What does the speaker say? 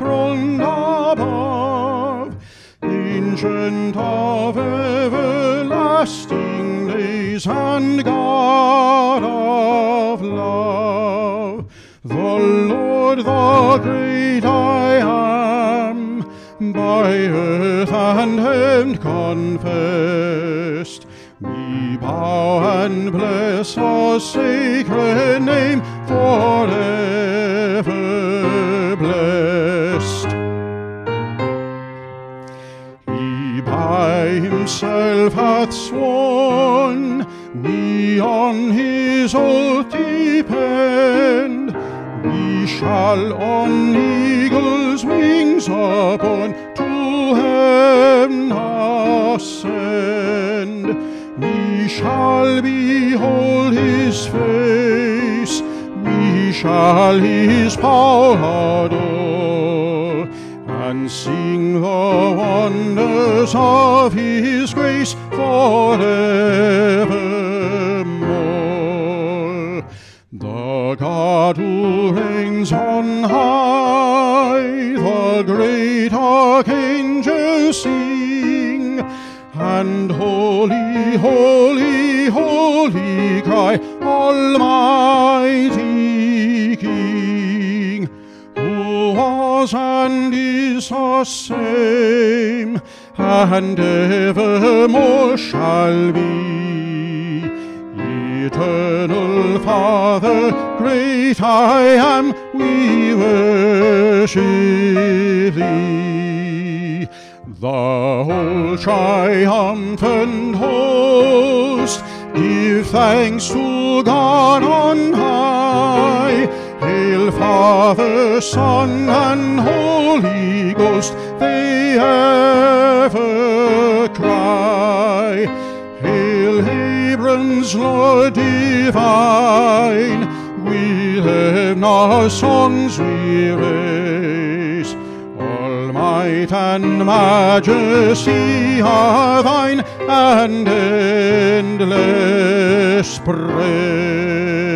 enthroned above, ancient of everlasting days and God of love. The Lord, the great I am, by earth and heaven confessed, we bow and bless the sacred name forever blessed. He by himself hath sworn, we on his oath depend, we shall on eagle's wings upborne to heaven ascend. We shall behold his face, we shall his power adore, and sing the wonders of his grace forevermore. The God who reigns on high, the great archangel sing, and holy, holy, holy cry, Almighty King, who was and is the same, and evermore shall be. Eternal Father, great I am, we worship Thee. The whole triumphant host give thanks to God on high. Hail Father, Son, and Holy Ghost, they ever cry. Hail Hebron's Lord divine, we live our songs we raise. Might and majesty are thine, and endless praise.